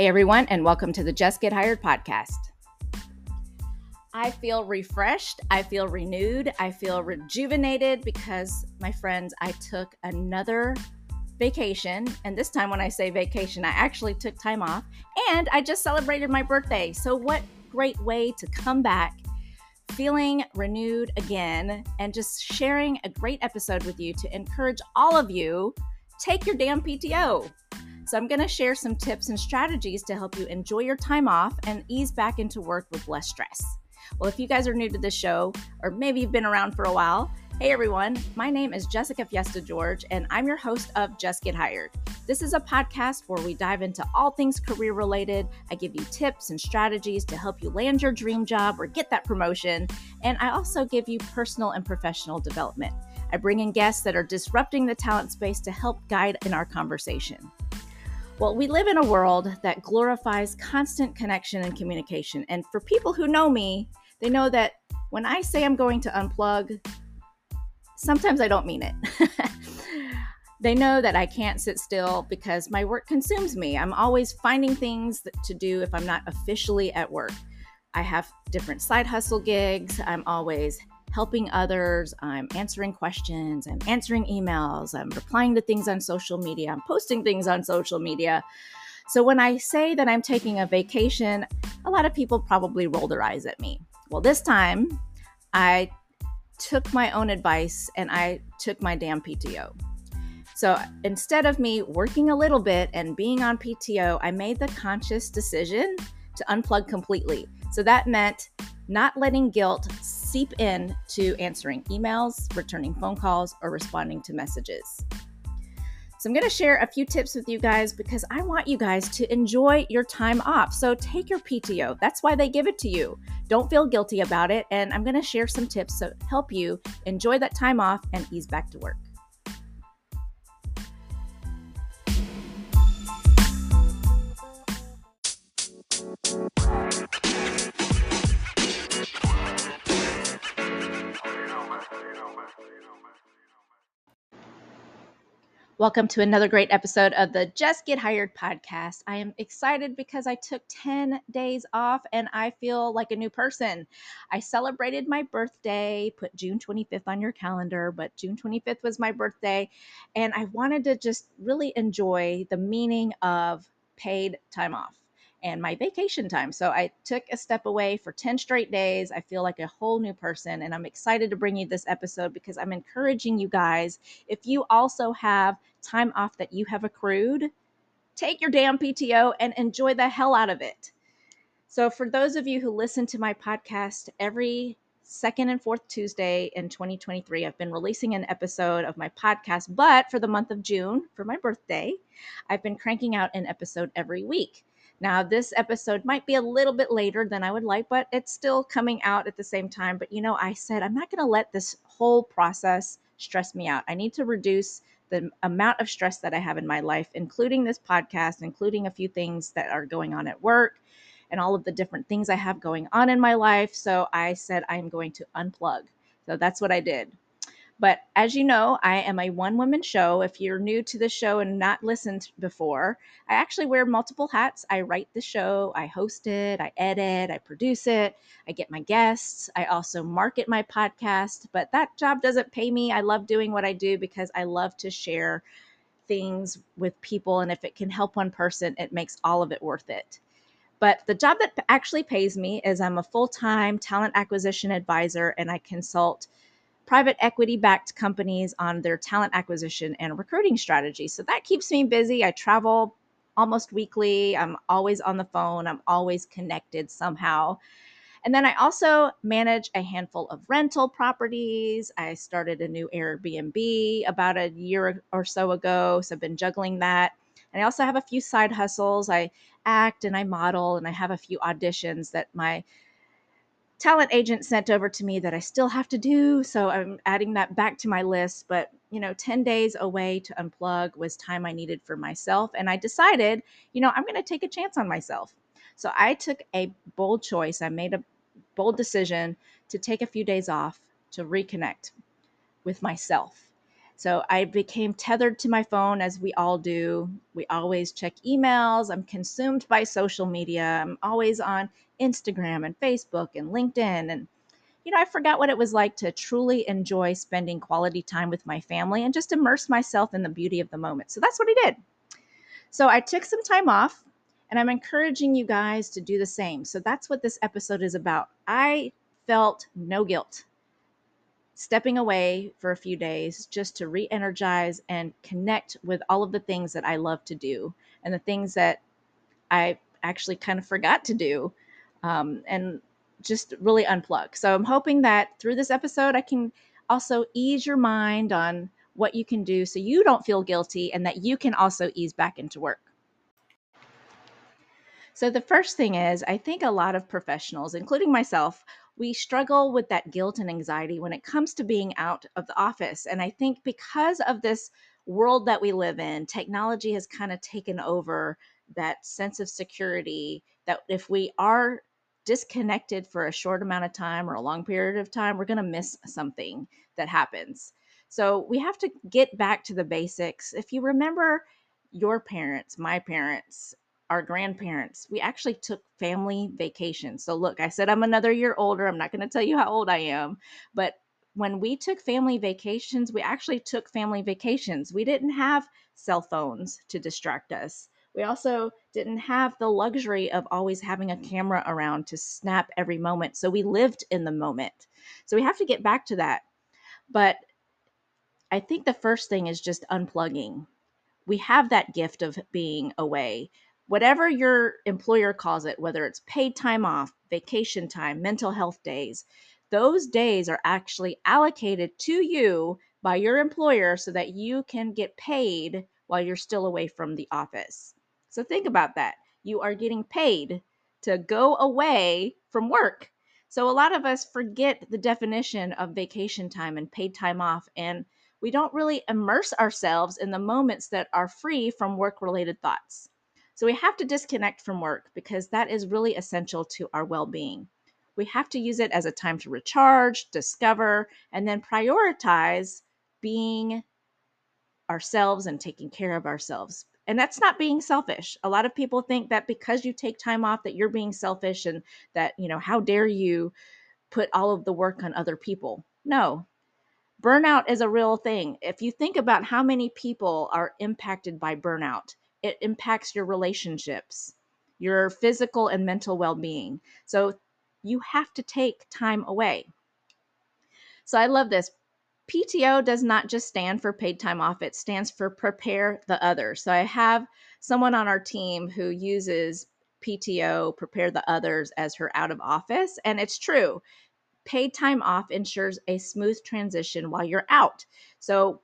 Hey everyone, and welcome to the Just Get Hired podcast. I feel refreshed, I feel renewed, I feel rejuvenated because, my friends, I took another vacation. And this time when I say vacation, I actually took time off and I just celebrated my birthday. So what great way to come back feeling renewed again and just sharing a great episode with you to encourage all of you, take your damn PTO. So I'm going to share some tips and strategies to help you enjoy your time off and ease back into work with less stress. Well, if you guys are new to the show, or maybe you've been around for a while, hey everyone, my name is Jessica Fiesta-George, and I'm your host of Just Get Hired. This is a podcast where we dive into all things career related. I give you tips and strategies to help you land your dream job or get that promotion. And I also give you personal and professional development. I bring in guests that are disrupting the talent space to help guide in our conversation. Well, we live in a world that glorifies constant connection and communication. And for people who know me, they know that when I say I'm going to unplug, sometimes I don't mean it. They know that I can't sit still because my work consumes me. I'm always finding things to do if I'm not officially at work. I have different side hustle gigs. I'm always helping others, I'm answering questions, I'm answering emails, I'm replying to things on social media, I'm posting things on social media. So when I say that I'm taking a vacation, a lot of people probably roll their eyes at me. Well, this time I took my own advice and I took my damn PTO. So instead of me working a little bit and being on PTO, I made the conscious decision to unplug completely. So that meant not letting guilt seep in to answering emails, returning phone calls, or responding to messages. So I'm going to share a few tips with you guys because I want you guys to enjoy your time off. So take your PTO. That's why they give it to you. Don't feel guilty about it. And I'm going to share some tips to help you enjoy that time off and ease back to work. Welcome to another great episode of the Just Get Hired podcast. I am excited because I took 10 days off and I feel like a new person. I celebrated my birthday, put June 25th on your calendar, but June 25th was my birthday. And I wanted to just really enjoy the meaning of paid time off and my vacation time. So I took a step away for 10 straight days. I feel like a whole new person, and I'm excited to bring you this episode because I'm encouraging you guys, if you also have time off that you have accrued, take your damn PTO and enjoy the hell out of it. So for those of you who listen to my podcast, every second and fourth Tuesday in 2023, I've been releasing an episode of my podcast, but for the month of June, for my birthday, I've been cranking out an episode every week. Now, this episode might be a little bit later than I would like, but it's still coming out at the same time. But you know, I said, I'm not going to let this whole process stress me out. I need to reduce the amount of stress that I have in my life, including this podcast, including a few things that are going on at work and all of the different things I have going on in my life. So I said, I'm going to unplug. So that's what I did. But as you know, I am a one-woman show. If you're new to the show and not listened before, I actually wear multiple hats. I write the show, I host it, I edit, I produce it, I get my guests. I also market my podcast, but that job doesn't pay me. I love doing what I do because I love to share things with people. And if it can help one person, it makes all of it worth it. But the job that actually pays me is I'm a full-time talent acquisition advisor, and I consult private equity-backed companies on their talent acquisition and recruiting strategy. So that keeps me busy. I travel almost weekly. I'm always on the phone. I'm always connected somehow. And then I also manage a handful of rental properties. I started a new Airbnb about a year or so ago. So I've been juggling that. And I also have a few side hustles. I act and I model, and I have a few auditions that my talent agent sent over to me that I still have to do. So I'm adding that back to my list. But, you know, 10 days away to unplug was time I needed for myself. And I decided, you know, I'm going to take a chance on myself. So I took a bold choice. I made a bold decision to take a few days off to reconnect with myself. So I became tethered to my phone, as we all do. We always check emails. I'm consumed by social media. I'm always on Instagram and Facebook and LinkedIn. And, you know, I forgot what it was like to truly enjoy spending quality time with my family and just immerse myself in the beauty of the moment. So that's what I did. So I took some time off, and I'm encouraging you guys to do the same. So that's what this episode is about. I felt no guilt stepping away for a few days just to re-energize and connect with all of the things that I love to do and the things that I actually kind of forgot to do, and just really unplug. So I'm hoping that through this episode, I can also ease your mind on what you can do so you don't feel guilty and that you can also ease back into work. So the first thing is, I think a lot of professionals, including myself, we struggle with that guilt and anxiety when it comes to being out of the office. And I think because of this world that we live in, technology has kind of taken over that sense of security that if we are disconnected for a short amount of time or a long period of time, we're going to miss something that happens. So we have to get back to the basics. If you remember your parents, my parents, our grandparents, we actually took family vacations. So look, I said I'm another year older. I'm not going to tell you how old I am, but when we took family vacations, we actually took family vacations. We didn't have cell phones to distract us. We also didn't have the luxury of always having a camera around to snap every moment. So we lived in the moment. So we have to get back to that. But I think the first thing is just unplugging. We have that gift of being away. Whatever your employer calls it, whether it's paid time off, vacation time, mental health days, those days are actually allocated to you by your employer so that you can get paid while you're still away from the office. So think about that. You are getting paid to go away from work. So a lot of us forget the definition of vacation time and paid time off, and we don't really immerse ourselves in the moments that are free from work-related thoughts. So we have to disconnect from work because that is really essential to our well-being. We have to use it as a time to recharge, discover, and then prioritize being ourselves and taking care of ourselves. And that's not being selfish. A lot of people think that because you take time off that you're being selfish and that, you know, how dare you put all of the work on other people? No. Burnout is a real thing. If you think about how many people are impacted by burnout, it impacts your relationships, your physical and mental well-being. So you have to take time away. So I love this. PTO does not just stand for paid time off. It stands for prepare the other. So I have someone on our team who uses PTO, prepare the others, as her out of office. And it's true. Paid time off ensures a smooth transition while you're out. So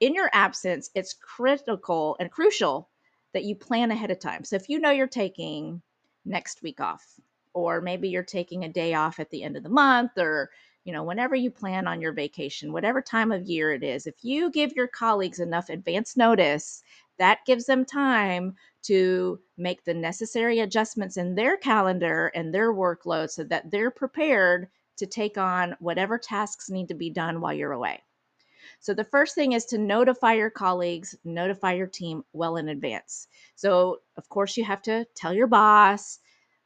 in your absence, it's critical and crucial that you plan ahead of time. So if you know you're taking next week off, or maybe you're taking a day off at the end of the month, or, you know, whenever you plan on your vacation, whatever time of year it is, if you give your colleagues enough advance notice, that gives them time to make the necessary adjustments in their calendar and their workload so that they're prepared to take on whatever tasks need to be done while you're away. So the first thing is to notify your colleagues, notify your team well in advance. So of course you have to tell your boss,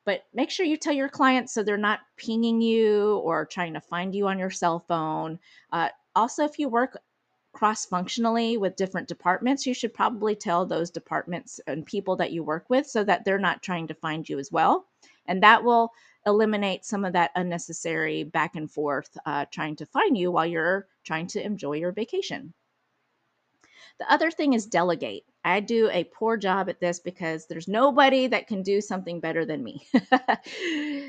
but make sure you tell your clients so they're not pinging you or trying to find you on your cell phone. Also, if you work cross-functionally with different departments, you should probably tell those departments and people that you work with so that they're not trying to find you as well. And that will eliminate some of that unnecessary back and forth trying to find you while you're trying to enjoy your vacation. The other thing is delegate. I do a poor job at this because there's nobody that can do something better than me.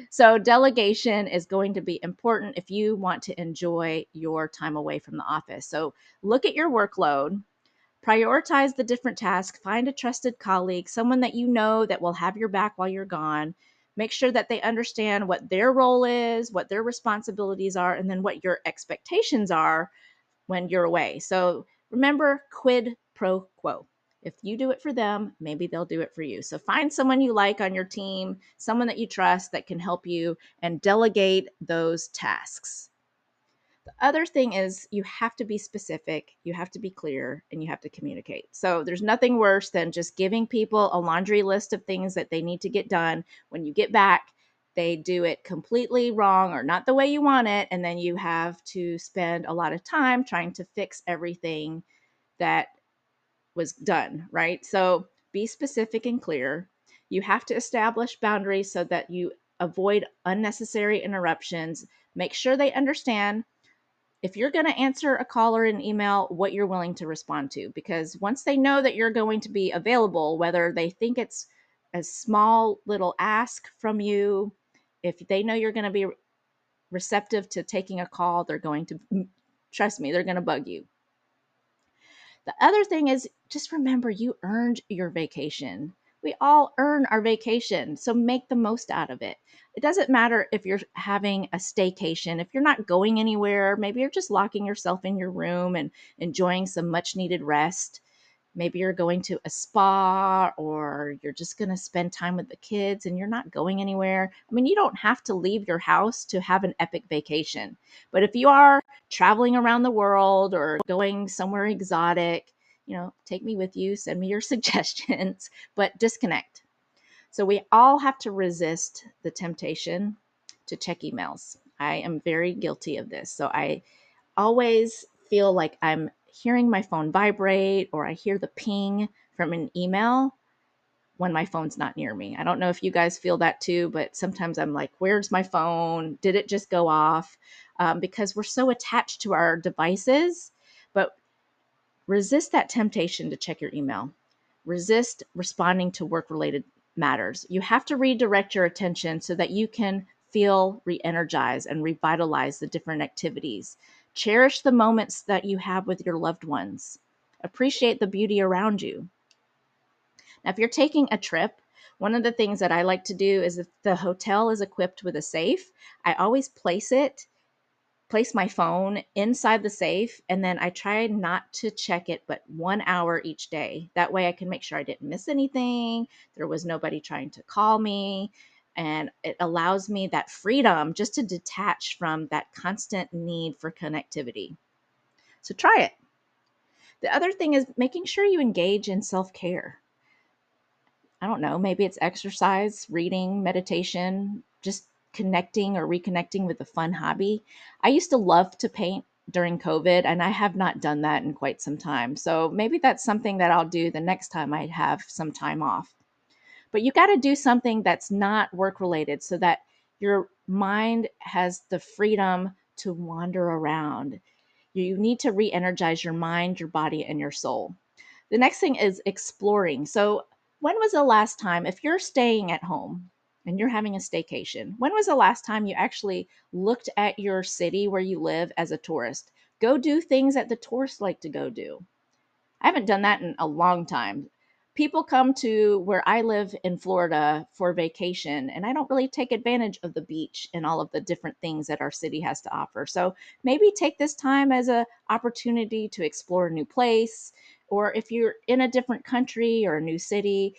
So delegation is going to be important if you want to enjoy your time away from the office. So look at your workload, prioritize the different tasks, find a trusted colleague, someone that you know that will have your back while you're gone. Make sure that they understand what their role is, what their responsibilities are, and then what your expectations are when you're away. So remember, quid pro quo. If you do it for them, maybe they'll do it for you. So find someone you like on your team, someone that you trust that can help you, and delegate those tasks. The other thing is you have to be specific, you have to be clear, and you have to communicate. So there's nothing worse than just giving people a laundry list of things that they need to get done. When you get back, they do it completely wrong or not the way you want it. And then you have to spend a lot of time trying to fix everything that was done, right? So be specific and clear. You have to establish boundaries so that you avoid unnecessary interruptions. Make sure they understand if you're going to answer a call or an email, what you're willing to respond to, because once they know that you're going to be available, whether they think it's a small little ask from you, if they know you're going to be receptive to taking a call, they're going to, trust me, they're going to bug you. The other thing is just remember you earned your vacation. We all earn our vacation, so make the most out of it. It doesn't matter if you're having a staycation, if you're not going anywhere, maybe you're just locking yourself in your room and enjoying some much needed rest. Maybe you're going to a spa or you're just going to spend time with the kids and you're not going anywhere. I mean, you don't have to leave your house to have an epic vacation. But if you are traveling around the world or going somewhere exotic, you know, take me with you, send me your suggestions, but disconnect. So we all have to resist the temptation to check emails. I am very guilty of this. So I always feel like I'm hearing my phone vibrate or I hear the ping from an email when my phone's not near me. I don't know if you guys feel that too, but sometimes I'm like, where's my phone? Did it just go off? Because we're so attached to our devices, but resist that temptation to check your email. Resist responding to work-related matters. You have to redirect your attention so that you can feel re-energized and revitalize the different activities. Cherish the moments that you have with your loved ones. Appreciate the beauty around you. Now, if you're taking a trip, one of the things that I like to do is if the hotel is equipped with a safe, I always place my phone inside the safe, and then I try not to check it but 1 hour each day. That way I can make sure I didn't miss anything, there was nobody trying to call me, and it allows me that freedom just to detach from that constant need for connectivity. So try it. The other thing is making sure you engage in self-care. I don't know, maybe it's exercise, reading, meditation, just connecting or reconnecting with a fun hobby. I used to love to paint during COVID, and I have not done that in quite some time. So maybe that's something that I'll do the next time I have some time off. But you got to do something that's not work-related so that your mind has the freedom to wander around. You need to re-energize your mind, your body, and your soul. The next thing is exploring. So when was the last time, if you're staying at home, and you're having a staycation, when was the last time you actually looked at your city where you live as a tourist? Go do things that the tourists like to go do. I haven't done that in a long time. People come to where I live in Florida for vacation, and I don't really take advantage of the beach and all of the different things that our city has to offer. So maybe take this time as an opportunity to explore a new place, or if you're in a different country or a new city,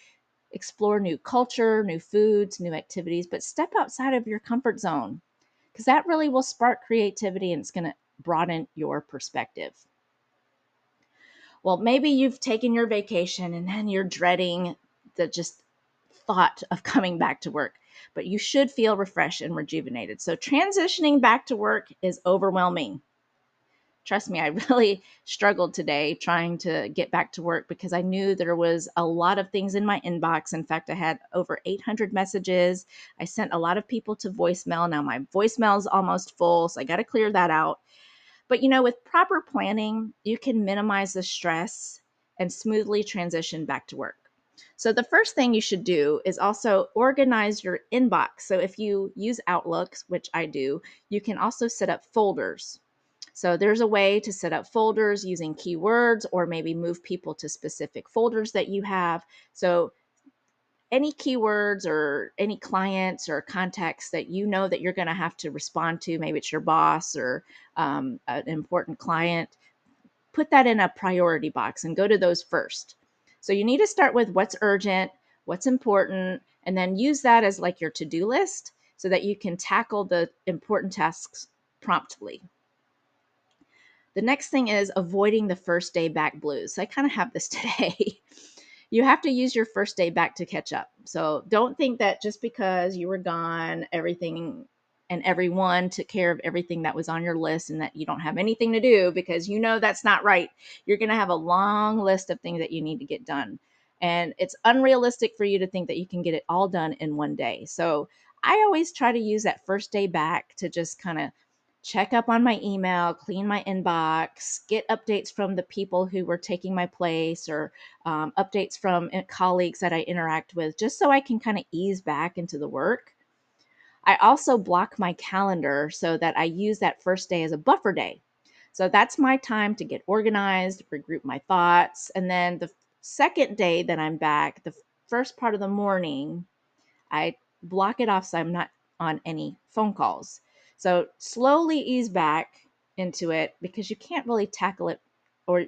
explore new culture, new foods, new activities, but step outside of your comfort zone because that really will spark creativity and it's going to broaden your perspective. Well, maybe you've taken your vacation and then you're dreading the just thought of coming back to work, but you should feel refreshed and rejuvenated. So transitioning back to work is overwhelming. Trust me, I really struggled today trying to get back to work because I knew there was a lot of things in my inbox. In fact, I had over 800 messages. I sent a lot of people to voicemail. Now my voicemail is almost full, so I got to clear that out. But you know, with proper planning, you can minimize the stress and smoothly transition back to work. So the first thing you should do is also organize your inbox. So if you use Outlook, which I do, you can also set up folders. So there's a way to set up folders using keywords or maybe move people to specific folders that you have. So any keywords or any clients or contacts that you know that you're going to have to respond to, maybe it's your boss or an important client, put that in a priority box and go to those first. So you need to start with what's urgent, what's important, and then use that as like your to-do list so that you can tackle the important tasks promptly. The next thing is avoiding the first day back blues. So I kind of have this today. You have to use your first day back to catch up. So don't think that just because you were gone, everything and everyone took care of everything that was on your list and that you don't have anything to do, because you know that's not right. You're going to have a long list of things that you need to get done. And it's unrealistic for you to think that you can get it all done in one day. So I always try to use that first day back to just kind of check up on my email, clean my inbox, get updates from the people who were taking my place, or updates from colleagues that I interact with, just so I can kind of ease back into the work. I also block my calendar so that I use that first day as a buffer day. So that's my time to get organized, regroup my thoughts. And then the second day that I'm back, the first part of the morning, I block it off so I'm not on any phone calls. So slowly ease back into it, because you can't really tackle it, or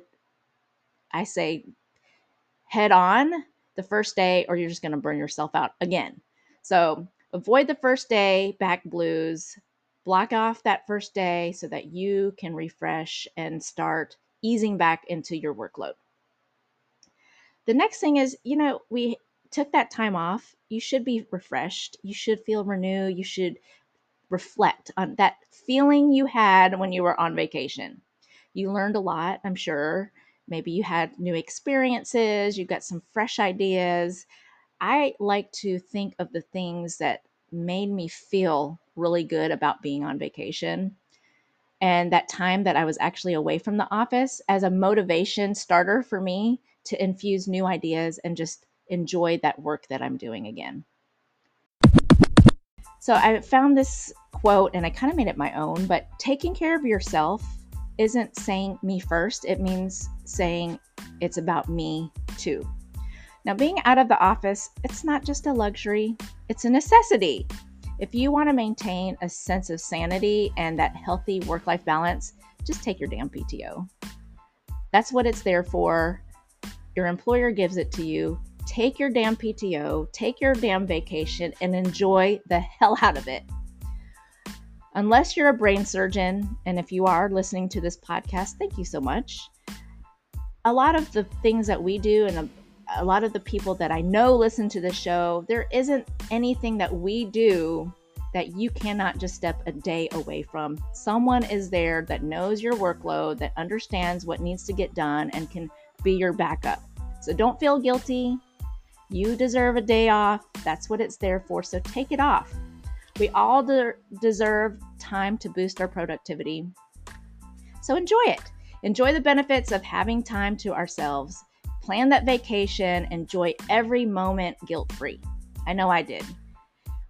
I say head on, the first day, or you're just going to burn yourself out again. So avoid the first day back blues, block off that first day so that you can refresh and start easing back into your workload. The next thing is, you know, we took that time off. You should be refreshed. You should feel renewed. You should reflect on that feeling you had when you were on vacation. You learned a lot, I'm sure. Maybe you had new experiences. You got some fresh ideas. I like to think of the things that made me feel really good about being on vacation and that time that I was actually away from the office as a motivation starter for me to infuse new ideas and just enjoy that work that I'm doing again. So I found this quote and I kind of made it my own, but taking care of yourself isn't saying me first. It means saying it's about me too. Now, being out of the office, it's not just a luxury, it's a necessity. If you want to maintain a sense of sanity and that healthy work-life balance, just take your damn PTO. That's what it's there for. Your employer gives it to you. Take your damn PTO, take your damn vacation, and enjoy the hell out of it. Unless you're a brain surgeon, and if you are listening to this podcast, thank you so much. A lot of the things that we do and a lot of the people that I know listen to this show, there isn't anything that we do that you cannot just step a day away from. Someone is there that knows your workload, that understands what needs to get done, and can be your backup. So don't feel guilty. You deserve a day off. That's what it's there for. So take it off. We all deserve time to boost our productivity. So enjoy it. Enjoy the benefits of having time to ourselves. Plan that vacation, enjoy every moment guilt-free. I know I did.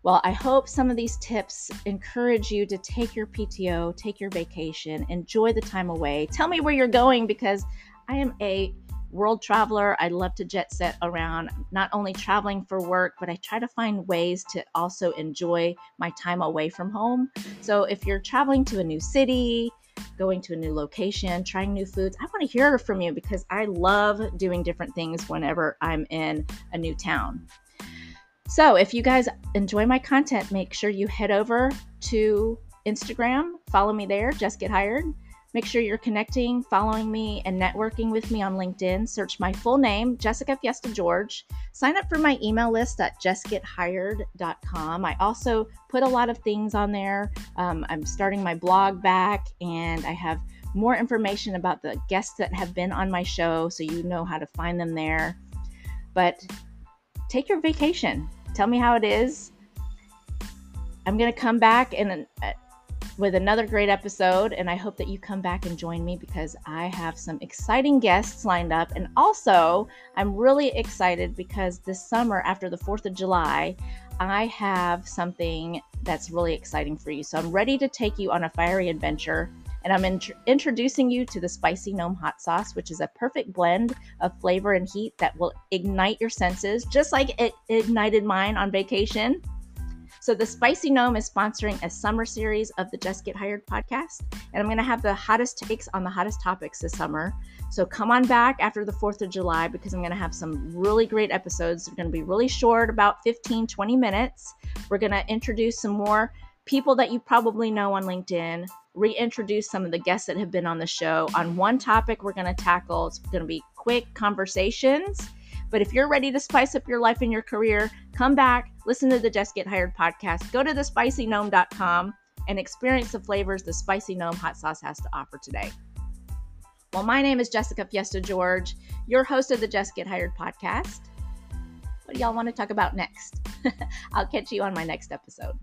Well, I hope some of these tips encourage you to take your PTO, take your vacation, enjoy the time away. Tell me where you're going, because I am a world traveler. I love to jet set around, not only traveling for work, but I try to find ways to also enjoy my time away from home. So if you're traveling to a new city, going to a new location, trying new foods, I want to hear from you, because I love doing different things whenever I'm in a new town. So if you guys enjoy my content, make sure you head over to Instagram, follow me there, Just Get Hired. Make sure you're connecting, following me, and networking with me on LinkedIn. Search my full name, Jessica Fiesta-George. Sign up for my email list at justgethired.com. I also put a lot of things on there. I'm starting my blog back, and I have more information about the guests that have been on my show, so you know how to find them there. But take your vacation. Tell me how it is. I'm going to come back and with another great episode, and I hope that you come back and join me, because I have some exciting guests lined up. And also, I'm really excited because this summer, after the 4th of July, I have something that's really exciting for you. So I'm ready to take you on a fiery adventure, and I'm introducing you to the Spicy Gnome hot sauce, which is a perfect blend of flavor and heat that will ignite your senses, just like it ignited mine on vacation. So the Spicy Gnome is sponsoring a summer series of the Just Get Hired podcast, and I'm going to have the hottest takes on the hottest topics this summer. So come on back after the 4th of July, because I'm going to have some really great episodes. They're going to be really short, about 15, 20 minutes. We're going to introduce some more people that you probably know on LinkedIn. reintroduce some of the guests that have been on the show on one topic we're going to tackle. It's going to be quick conversations. But if you're ready to spice up your life and your career, come back, listen to the Just Get Hired podcast, go to thespicygnome.com and experience the flavors the Spicy Gnome hot sauce has to offer today. Well, my name is Jessica Fiesta-George, your host of the Just Get Hired podcast. What do y'all want to talk about next? I'll catch you on my next episode.